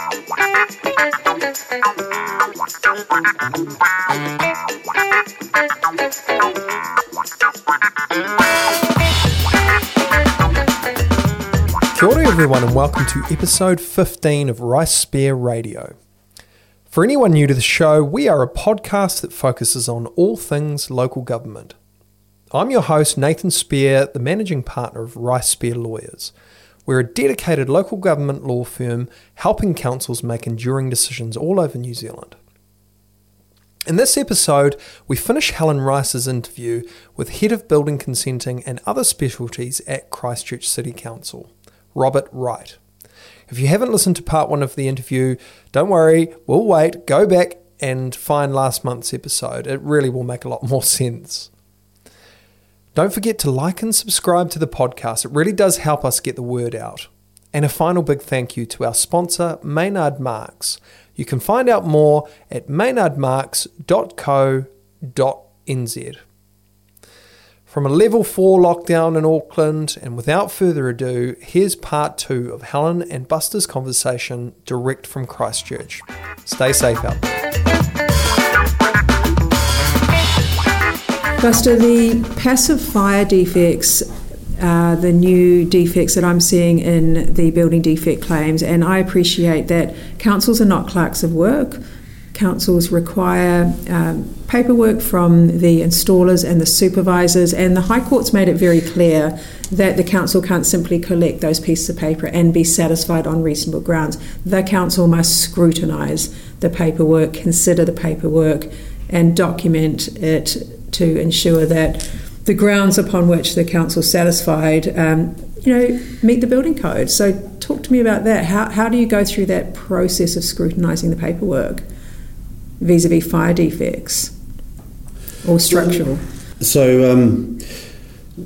Kia ora everyone and welcome to episode 15 of Rice Speir Radio. For anyone new to the show, we are a podcast that focuses on all things local government. I'm your host, Nathan Speir, the managing partner of Rice Speir Lawyers. We're a dedicated local government law firm helping councils make enduring decisions all over New Zealand. In this episode, we finish Helen Rice's interview with Head of Building Consenting and Other Specialties at Christchurch City Council, Robert Wright. If you haven't listened to part one of the interview, don't worry, we'll wait, go back and find last month's episode. It really will make a lot more sense. Don't forget to like and subscribe to the podcast. It really does help us get the word out. And a final big thank you to our sponsor, Maynard Marks. You can find out more at maynardmarks.co.nz. From a level 4 lockdown in Auckland, and without further ado, here's part 2 of Helen and Buster's conversation direct from Christchurch. Stay safe out there. Buster, the passive fire defects are the new defects that I'm seeing in the building defect claims, and I appreciate that councils are not clerks of work. Councils require paperwork from the installers and the supervisors, and the High Court's made it very clear that the council can't simply collect those pieces of paper and be satisfied on reasonable grounds. The council must scrutinise the paperwork, consider the paperwork, and document it to ensure that the grounds upon which the council satisfied, meet the building code. So talk to me about that. How do you go through that process of scrutinising the paperwork vis-a-vis fire defects or structural? So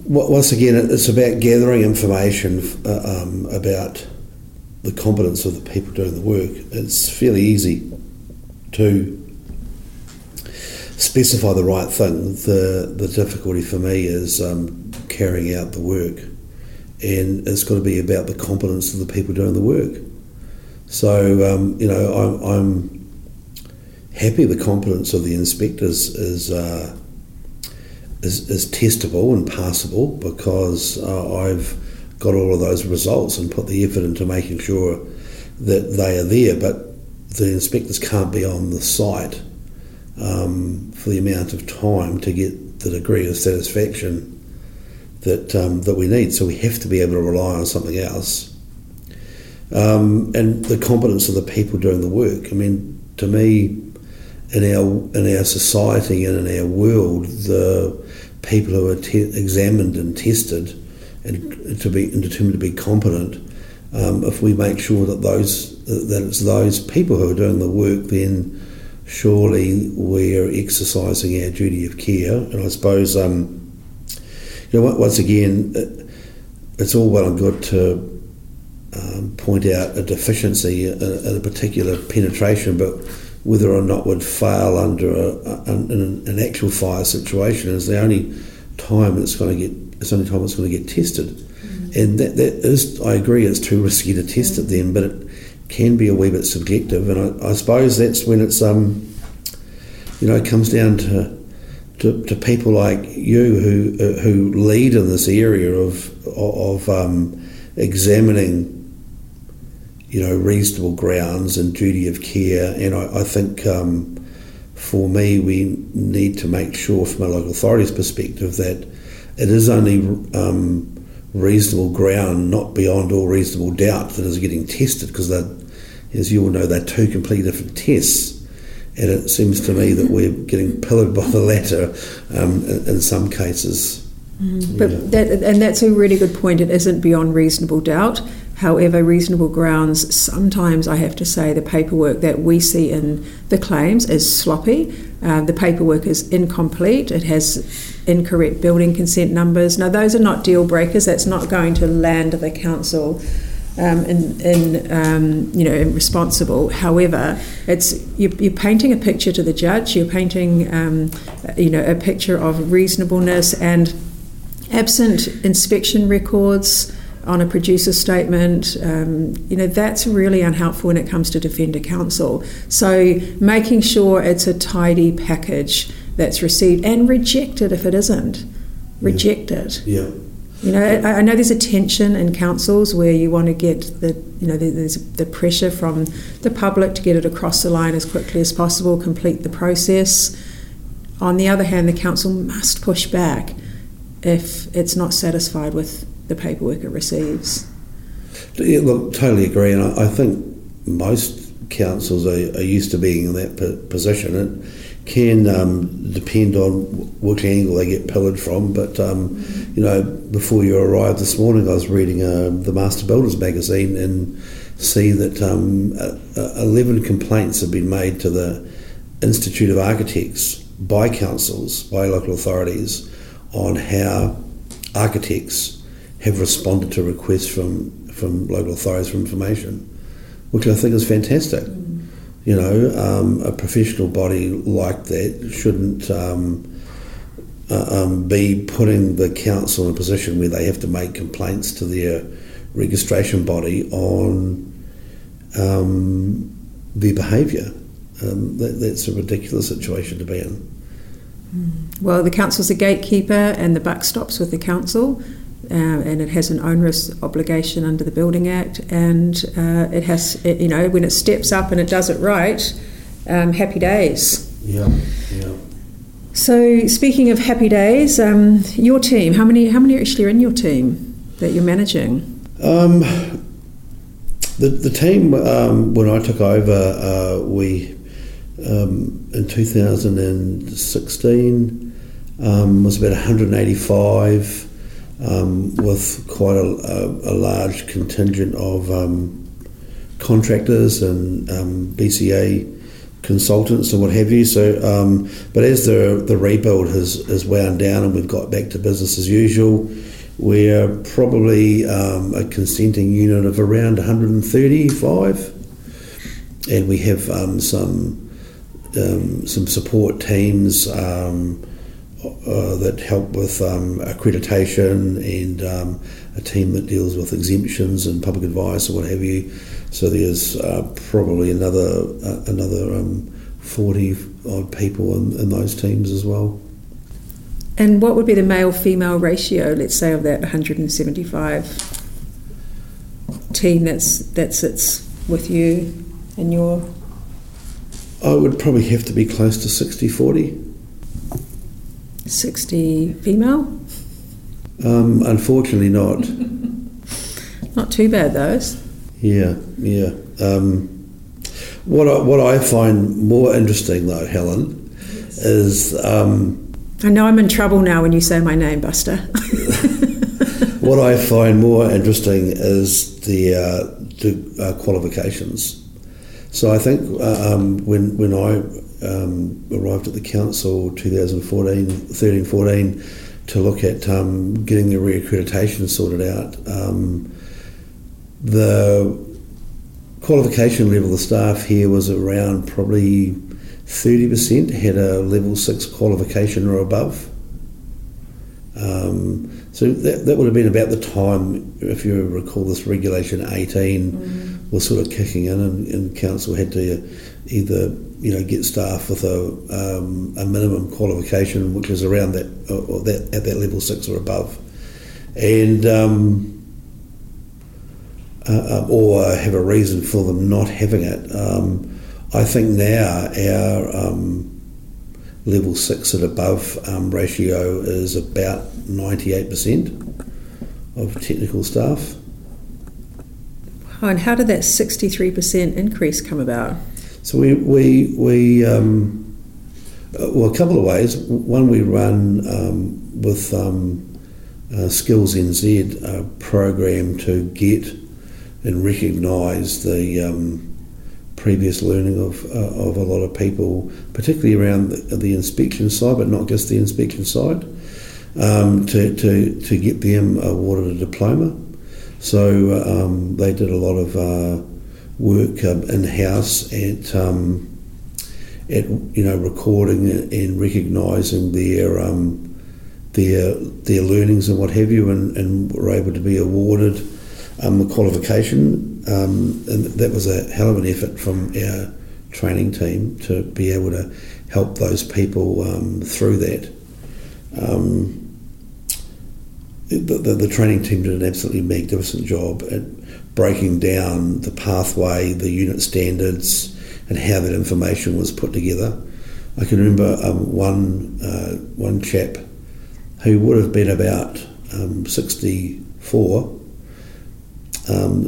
once again, it's about gathering information about the competence of the people doing the work. It's fairly easy to specify the right thing. The difficulty for me is carrying out the work, and it's got to be about the competence of the people doing the work. So I'm happy the competence of the inspectors is testable and passable, because I've got all of those results and put the effort into making sure that they are there. But the inspectors can't be on the site for the amount of time to get the degree of satisfaction that we need. So we have to be able to rely on something else, and the competence of the people doing the work. I mean, to me, in our society and in our world, the people who are examined and tested and determined to be competent, if we make sure that it's those people who are doing the work, then surely we're exercising our duty of care. And I suppose, once again, it's all well and good to point out a deficiency in a particular penetration, but whether or not would fail under an actual fire situation is the only time it's going to get tested. Mm-hmm. And that is, I agree, it's too risky to test it then, but it can be a wee bit subjective, and I suppose that's when it's it comes down to people like you who lead in this area of examining reasonable grounds and duty of care. And I think for me, we need to make sure from a local authority's perspective that it is only reasonable ground, not beyond all reasonable doubt, that is getting tested, because as you all know, they're two completely different tests. And it seems to me that we're getting pillared by the latter in some cases. Mm, but that's a really good point. It isn't beyond reasonable doubt. However, reasonable grounds, sometimes I have to say the paperwork that we see in the claims is sloppy. The paperwork is incomplete. It has incorrect building consent numbers. Now, those are not deal breakers. That's not going to land the council irresponsible. However, you're painting a picture to the judge. You're painting a picture of reasonableness, and absent inspection records, on a producer's statement, that's really unhelpful when it comes to defender counsel. So making sure it's a tidy package that's received, and reject it if it isn't. Reject it. Yeah. You know, I know there's a tension in councils where you want to get there's the pressure from the public to get it across the line as quickly as possible, complete the process. On the other hand, the council must push back if it's not satisfied with the paperwork it receives. Yeah, look, totally agree, and I think most councils are used to being in that position. It can depend on what angle they get pillared from, but before you arrived this morning, I was reading the Master Builders magazine and see that 11 complaints have been made to the Institute of Architects by councils, by local authorities, on how architects have responded to requests from local authorities for information, which I think is fantastic. You know, a professional body like that shouldn't be putting the council in a position where they have to make complaints to their registration body on their behaviour. That's a ridiculous situation to be in. Well, the council's a gatekeeper and the buck stops with the council, and it has an onerous obligation under the Building Act, and it has, when it steps up and it does it right, happy days. Yeah. So speaking of happy days, your team, how many are actually in your team that you're managing? The team, when I took over, we... in 2016 was about 185 with quite a large contingent of contractors and BCA consultants and what have you. So, but as the rebuild has wound down and we've got back to business as usual, we're probably a consenting unit of around 135, and we have some support teams that help with accreditation, and a team that deals with exemptions and public advice or what have you. So there's probably another 40 odd people in those teams as well. And what would be the male-female ratio, let's say, of that 175 team that sits with you and your... I would probably have to be close to 60-40. 60 female? Unfortunately not. Not too bad, those. Yeah. What I find more interesting, though, Helen, is... I know I'm in trouble now when you say my name, Buster. What I find more interesting is the qualifications. So I think when I arrived at the council 2013-14 to look at getting the reaccreditation sorted out, the qualification level of the staff here was around probably 30% had a level 6 qualification or above. So that would have been about the time, if you recall, this Regulation 18 was sort of kicking in, and council had to either get staff with a minimum qualification, which was around that, or that at that level 6 or above, and or have a reason for them not having it. I think now our level 6 and above ratio is about 98% of technical staff. Oh, and how did that 63% increase come about? So we a couple of ways. One, we run with SkillsNZ, a program to get and recognise the previous learning of a lot of people, particularly around the inspection side, but not just the inspection side, to get them awarded a diploma. So they did a lot of work in-house at recording and recognising their learnings and what have you, and were able to be awarded qualification, and that was a hell of an effort from our training team to be able to help those people through that. The training team did an absolutely magnificent job at breaking down the pathway, the unit standards, and how that information was put together. I can remember one chap who would have been about 64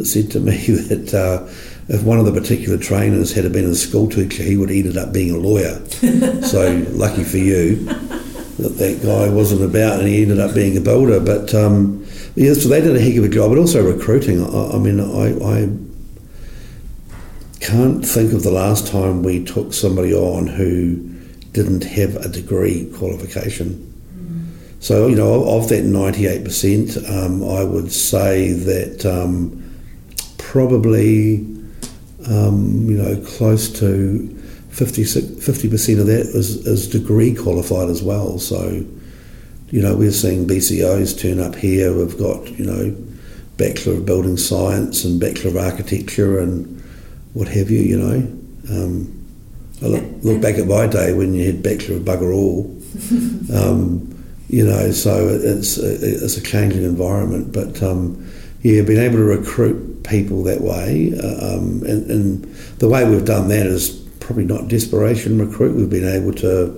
said to me that if one of the particular trainers had been a school teacher, he would have ended up being a lawyer. So lucky for you that guy wasn't about, and he ended up being a builder. But yeah, so they did a heck of a job, but also recruiting. I mean, I can't think of the last time we took somebody on who didn't have a degree qualification. Mm. So, you know, of that 98%, I would say that probably, you know, close to 50% of that is degree qualified as well. So, you know, we're seeing BCOs turn up here. We've got, you know, Bachelor of Building Science and Bachelor of Architecture and what have you, you know. I look back at my day when you had Bachelor of Bugger All. You know, so it's a changing environment. But, yeah, being able to recruit people that way, and the way we've done that is probably not desperation recruit. We've been able to,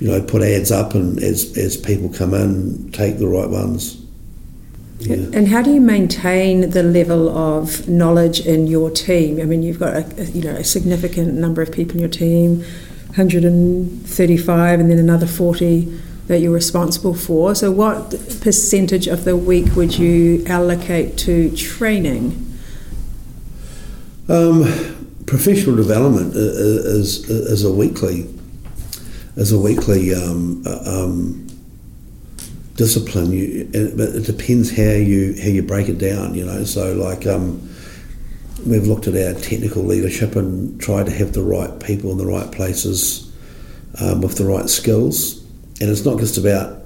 you know, put ads up, and as people come in, take the right ones. Yeah. And how do you maintain the level of knowledge in your team? I mean, you've got a significant number of people in your team, 135, and then another 40 that you're responsible for. So what percentage of the week would you allocate to training? Professional development is a weekly discipline, but it depends how you break it down, you know. So, like, we've looked at our technical leadership and tried to have the right people in the right places with the right skills. And it's not just about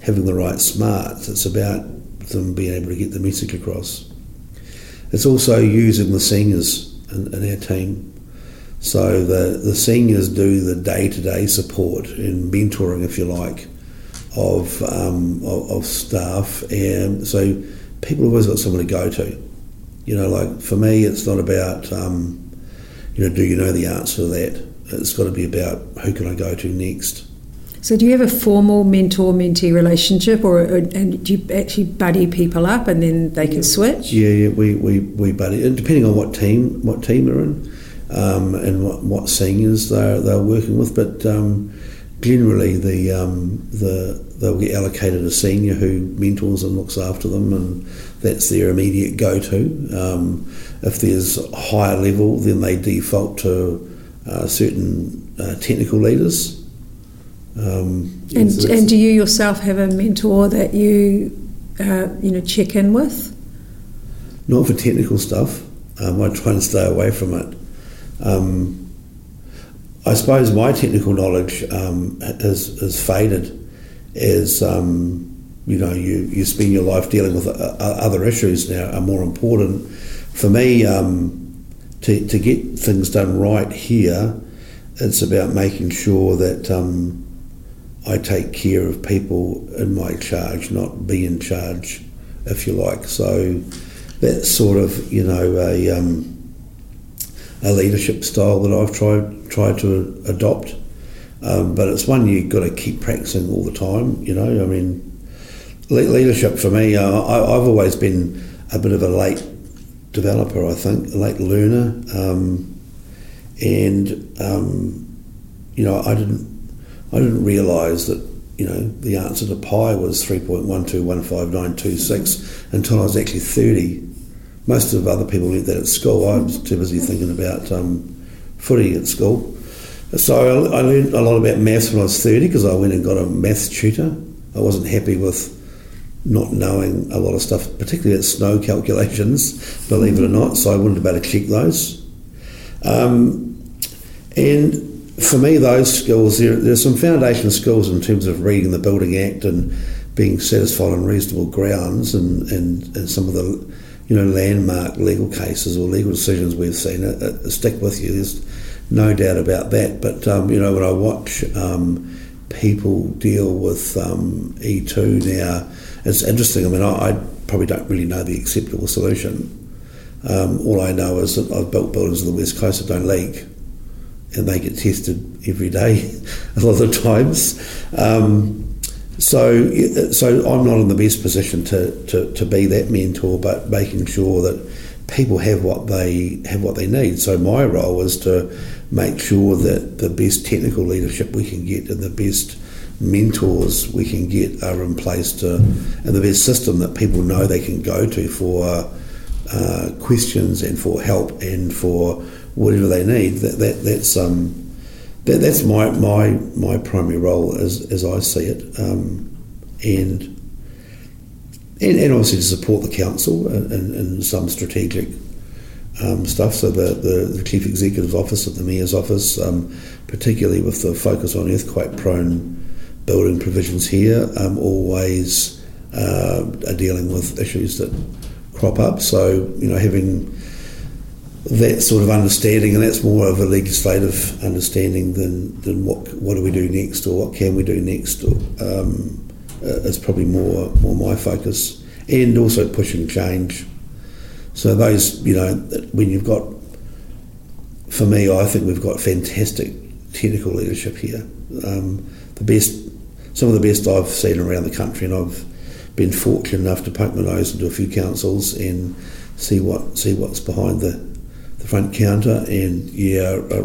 having the right smarts, it's about them being able to get the message across. It's also using the seniors in our team. So the seniors do the day-to-day support and mentoring, if you like, of staff, and so people always got someone to go to. You know, like, for me, it's not about you know, do you know the answer to that? It's got to be about who can I go to next. So, do you have a formal mentor-mentee relationship, or and do you actually buddy people up, and then they can switch? Yeah, we buddy, and depending on what team they're in, and what seniors they're working with, but. Generally, they'll get allocated a senior who mentors and looks after them, and that's their immediate go-to. If there's a higher level, then they default to certain technical leaders. And do you yourself have a mentor that you check in with? Not for technical stuff. I try and stay away from it. I suppose my technical knowledge has faded as, you know, you spend your life dealing with other issues now are more important. For me, to get things done right here, it's about making sure that I take care of people in my charge, not be in charge, if you like. So that's sort of, you know, a leadership style that I've tried to adopt, but it's one you've got to keep practicing all the time. You know, I mean, leadership for me, I've always been a bit of a late developer, I think, a late learner, you know, I didn't realise that, you know, the answer to pi was 3.1215926 until I was actually 30. Most of other people learnt that at school. I was too busy thinking about footy at school. So I learned a lot about maths when I was 30 because I went and got a maths tutor. I wasn't happy with not knowing a lot of stuff, particularly at snow calculations, believe it or not, so I wouldn't have been able to check those. And for me, those skills, there's some foundation skills in terms of reading the Building Act and being satisfied on reasonable grounds and some of the you know, landmark legal cases or legal decisions we've seen stick with you. There's no doubt about that. But, you know, when I watch people deal with E2 now, it's interesting. I mean, I probably don't really know the acceptable solution. All I know is that I've built buildings on the West Coast that don't leak, and they get tested every day a lot of the times. So I'm not in the best position to be that mentor, but making sure that people have what they need. So my role is to make sure that the best technical leadership we can get and the best mentors we can get are in place and the best system that people know they can go to for questions and for help and for whatever they need. That's my primary role as I see it, and obviously to support the council in some strategic stuff. So the chief executive's office and the mayor's office, particularly with the focus on earthquake-prone building provisions here, always are dealing with issues that crop up. So you know, having that sort of understanding, and that's more of a legislative understanding than what do we do next or what can we do next, is probably more my focus, and also pushing change. So those, you know, when you've got, for me, I think we've got fantastic technical leadership here, some of the best I've seen around the country, and I've been fortunate enough to poke my nose into a few councils and see what's behind the front counter, and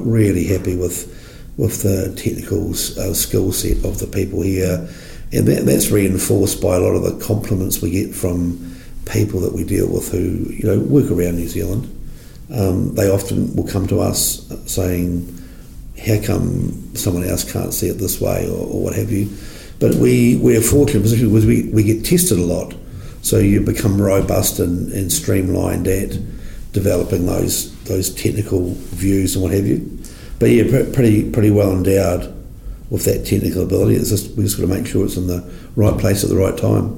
really happy with the technical skill set of the people here, and that's reinforced by a lot of the compliments we get from people that we deal with who, you know, work around New Zealand. They often will come to us saying, how come someone else can't see it this way, or what have you, but we're fortunate in a position because we get tested a lot, so you become robust and streamlined at developing those technical views and what have you. But yeah, pretty well endowed with that technical ability. It's just, we just got to make sure it's in the right place at the right time.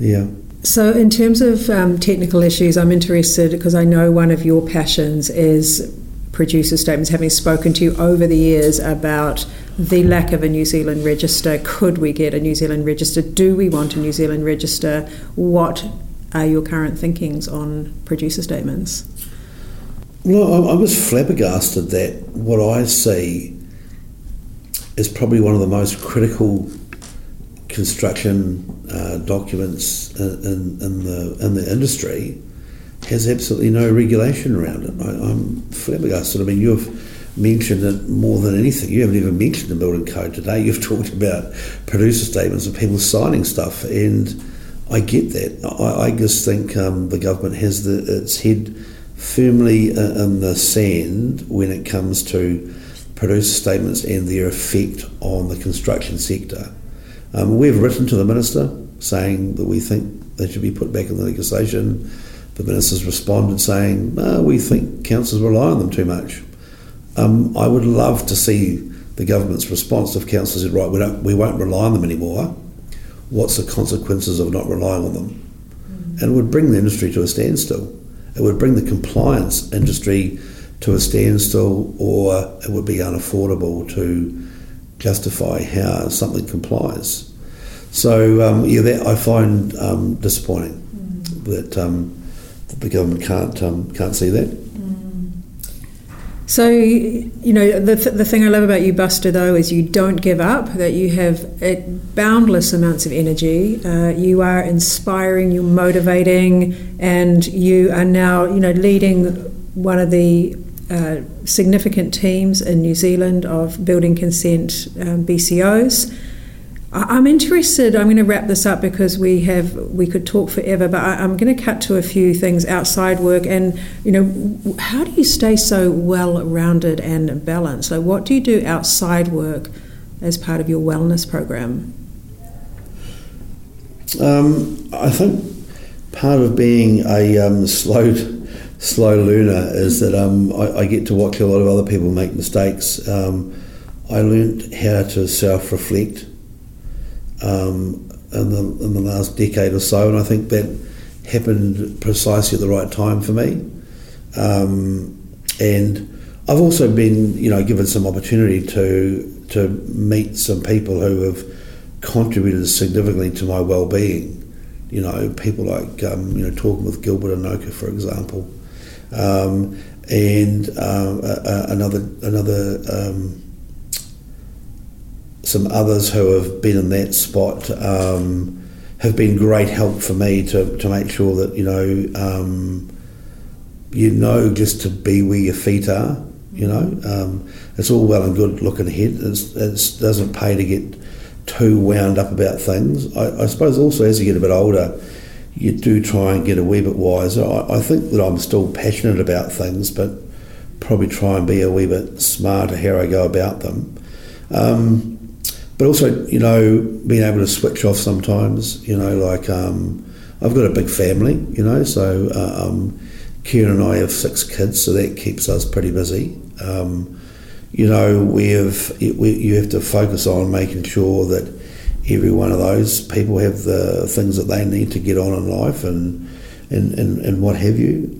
Yeah. So in terms of technical issues, I'm interested because I know one of your passions is producer statements, having spoken to you over the years about the lack of a New Zealand register. Could we get a New Zealand register? Do we want a New Zealand register? What are your current thinkings on producer statements? Well, I was flabbergasted that what I see is probably one of the most critical construction documents in the industry has absolutely no regulation around it. I'm flabbergasted. I mean, you've mentioned it more than anything. You haven't even mentioned the building code today. You've talked about producer statements and people signing stuff, and I get that. I just think the government has its head firmly in the sand when it comes to producer statements and their effect on the construction sector. We've written to the minister saying that we think they should be put back in the legislation. The minister's responded saying, we think councils rely on them too much. I would love to see the government's response if councils said, right, we won't rely on them anymore. What's the consequences of not relying on them? Mm-hmm. And it would bring the industry to a standstill. It would bring the compliance industry to a standstill, or it would be unaffordable to justify how something complies. So, that I find disappointing, mm-hmm, that the government can't see that. So, you know, the thing I love about you, Buster, though, is you don't give up, that you have boundless amounts of energy. You are inspiring, you're motivating, and you are now, you know, leading one of the significant teams in New Zealand of building consent BCOs. I'm interested, I'm going to wrap this up because we could talk forever, but I'm going to cut to a few things outside work and, you know, how do you stay so well-rounded and balanced? Like, what do you do outside work as part of your wellness program? I think part of being a slow learner is that I get to watch a lot of other people make mistakes. I learnt how to self-reflect in the last decade or so, and I think that happened precisely at the right time for me. And I've also been, given some opportunity to meet some people who have contributed significantly to my well-being. People like, talking with Gilbert Anoka, for example, and some others who have been in that spot have been great help for me to make sure that, just to be where your feet are, It's all well and good looking ahead. It doesn't pay to get too wound up about things. I suppose also as you get a bit older, you do try and get a wee bit wiser. I think that I'm still passionate about things, but probably try and be a wee bit smarter how I go about them. But also, being able to switch off sometimes, I've got a big family, so Kieran and I have 6 kids, so that keeps us pretty busy. You have to focus on making sure that every one of those people have the things that they need to get on in life and what have you.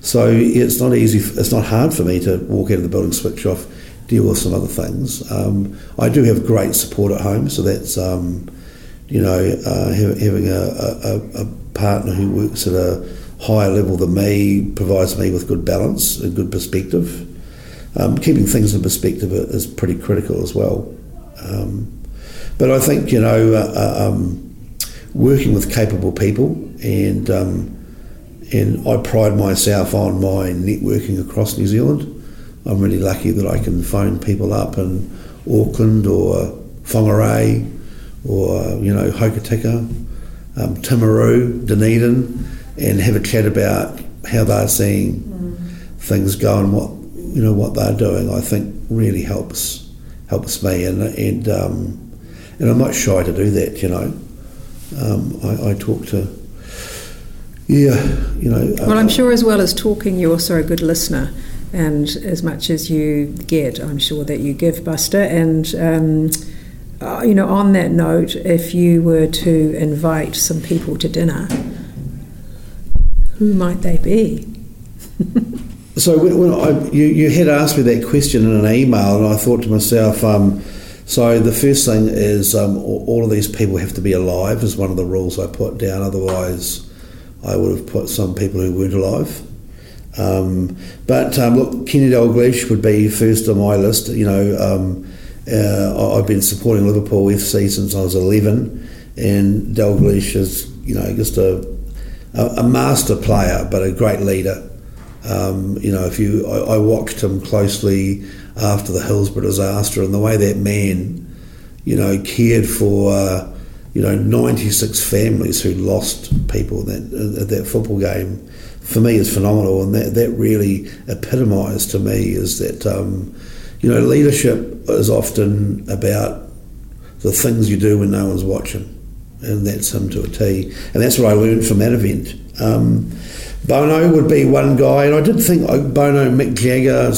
So it's not easy, it's not hard for me to walk out of the building, switch off, deal with some other things. I do have great support at home, so that's, having a partner who works at a higher level than me provides me with good balance and good perspective. Keeping things in perspective is pretty critical as well. But I think, working with capable people and I pride myself on my networking across New Zealand. I'm really lucky that I can phone people up in Auckland or Whangarei or, Hokitika, Timaru, Dunedin, and have a chat about how they're seeing things go and what they're doing. I think really helps me, and I'm not shy to do that. I talk to well, I'm sure as well as talking, you're also a good listener, and as much as you get, I'm sure that you give, Buster. And on that note, if you were to invite some people to dinner, who might they be? So when you had asked me that question in an email, and I thought to myself, so the first thing is all of these people have to be alive is one of the rules I put down. Otherwise, I would have put some people who weren't alive. Look, Kenny Dalglish would be first on my list. I've been supporting Liverpool FC since I was 11, and Dalglish is, just a master player, but a great leader. I watched him closely after the Hillsborough disaster, and the way that man, cared for, 96 families who lost people at that football game, for me is phenomenal, and that really epitomised to me is that, leadership is often about the things you do when no one's watching, and that's him to a T, and that's what I learned from that event. Bono would be one guy, and I did think Bono, Mick Jagger,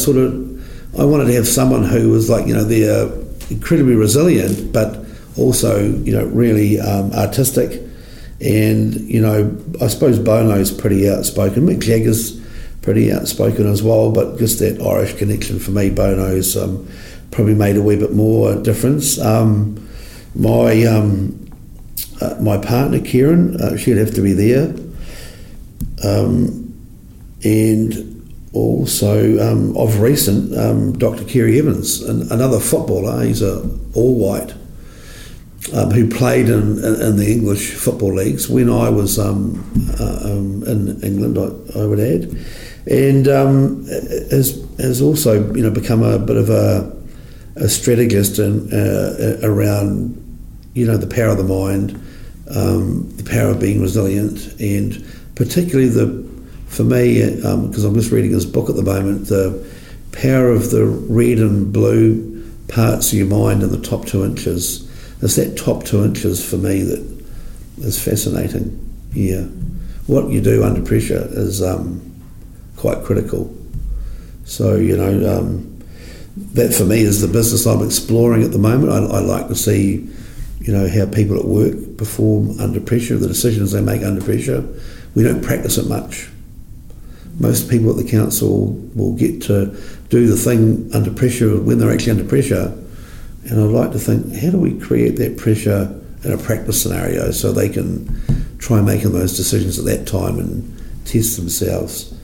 I wanted to have someone who was like, they're incredibly resilient, but also, really artistic. And, I suppose Bono's pretty outspoken. Mick Jagger's pretty outspoken as well, but just that Irish connection for me, Bono's probably made a wee bit more difference. My partner, Kieran, she'd have to be there. And also of recent, Dr. Kerry Evans, another footballer. He's a all-white who played in the English football leagues when I was in England. I would add, and has also become a bit of a strategist and around the power of the mind, the power of being resilient, and particularly for me, because I'm just reading his book at the moment, the power of the red and blue parts of your mind and the top 2 inches. It's that top 2 inches for me that is fascinating. Yeah, what you do under pressure is quite critical. So that for me is the business I'm exploring at the moment. I like to see you know, how people at work perform under pressure, the decisions they make under pressure. We don't practice it much. Most people at the council will get to do the thing under pressure when they're actually under pressure. And I'd like to think, how do we create that pressure in a practice scenario so they can try making those decisions at that time and test themselves?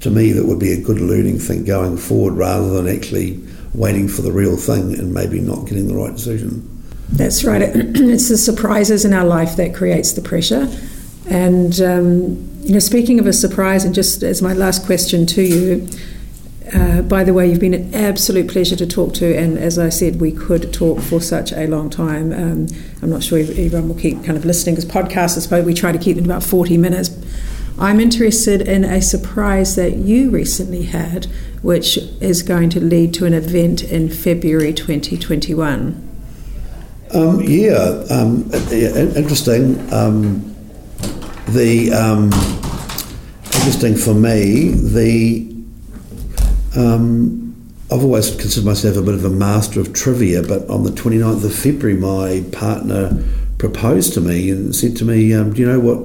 To me, that would be a good learning thing going forward rather than actually waiting for the real thing and maybe not getting the right decision. That's right. It's the surprises in our life that creates the pressure. And, you know, speaking of a surprise, and just as my last question to you, by the way, you've been an absolute pleasure to talk to, and as I said, we could talk for such a long time. I'm not sure everyone will keep kind of listening, because podcasts, I suppose, we try to keep them about 40 minutes. I'm interested in a surprise that you recently had, which is going to lead to an event in February 2021. Interesting. Interesting for me, I've always considered myself a bit of a master of trivia, but on the 29th of February, my partner proposed to me and said to me, do you know what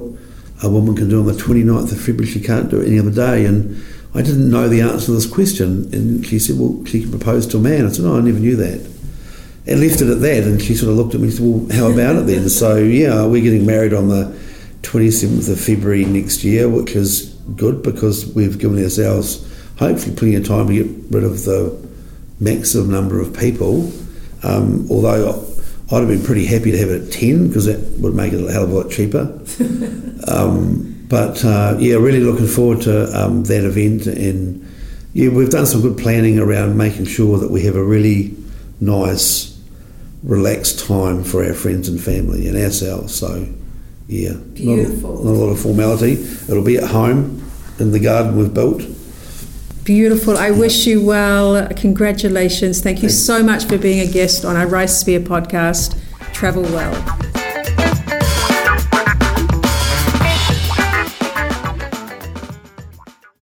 a woman can do on the 29th of February? She can't do it any other day. And I didn't know the answer to this question. And she said, well, she can propose to a man. I said, no, I never knew that. And left it at that. And she sort of looked at me and said, well, how about it then? So, yeah, we're getting married on the 27th of February next year, which is good because we've given ourselves hopefully plenty of time to get rid of the maximum number of people, although I'd have been pretty happy to have it at 10 because that would make it a hell of a lot cheaper. Yeah, really looking forward to that event. And yeah, we've done some good planning around making sure that we have a really nice, relaxed time for our friends and family and ourselves. So yeah, beautiful. Not a lot of formality. It'll be at home in the garden we've built. Beautiful. I wish you well. Congratulations. Thank you so much for being a guest on our Rice Speir podcast. Travel well.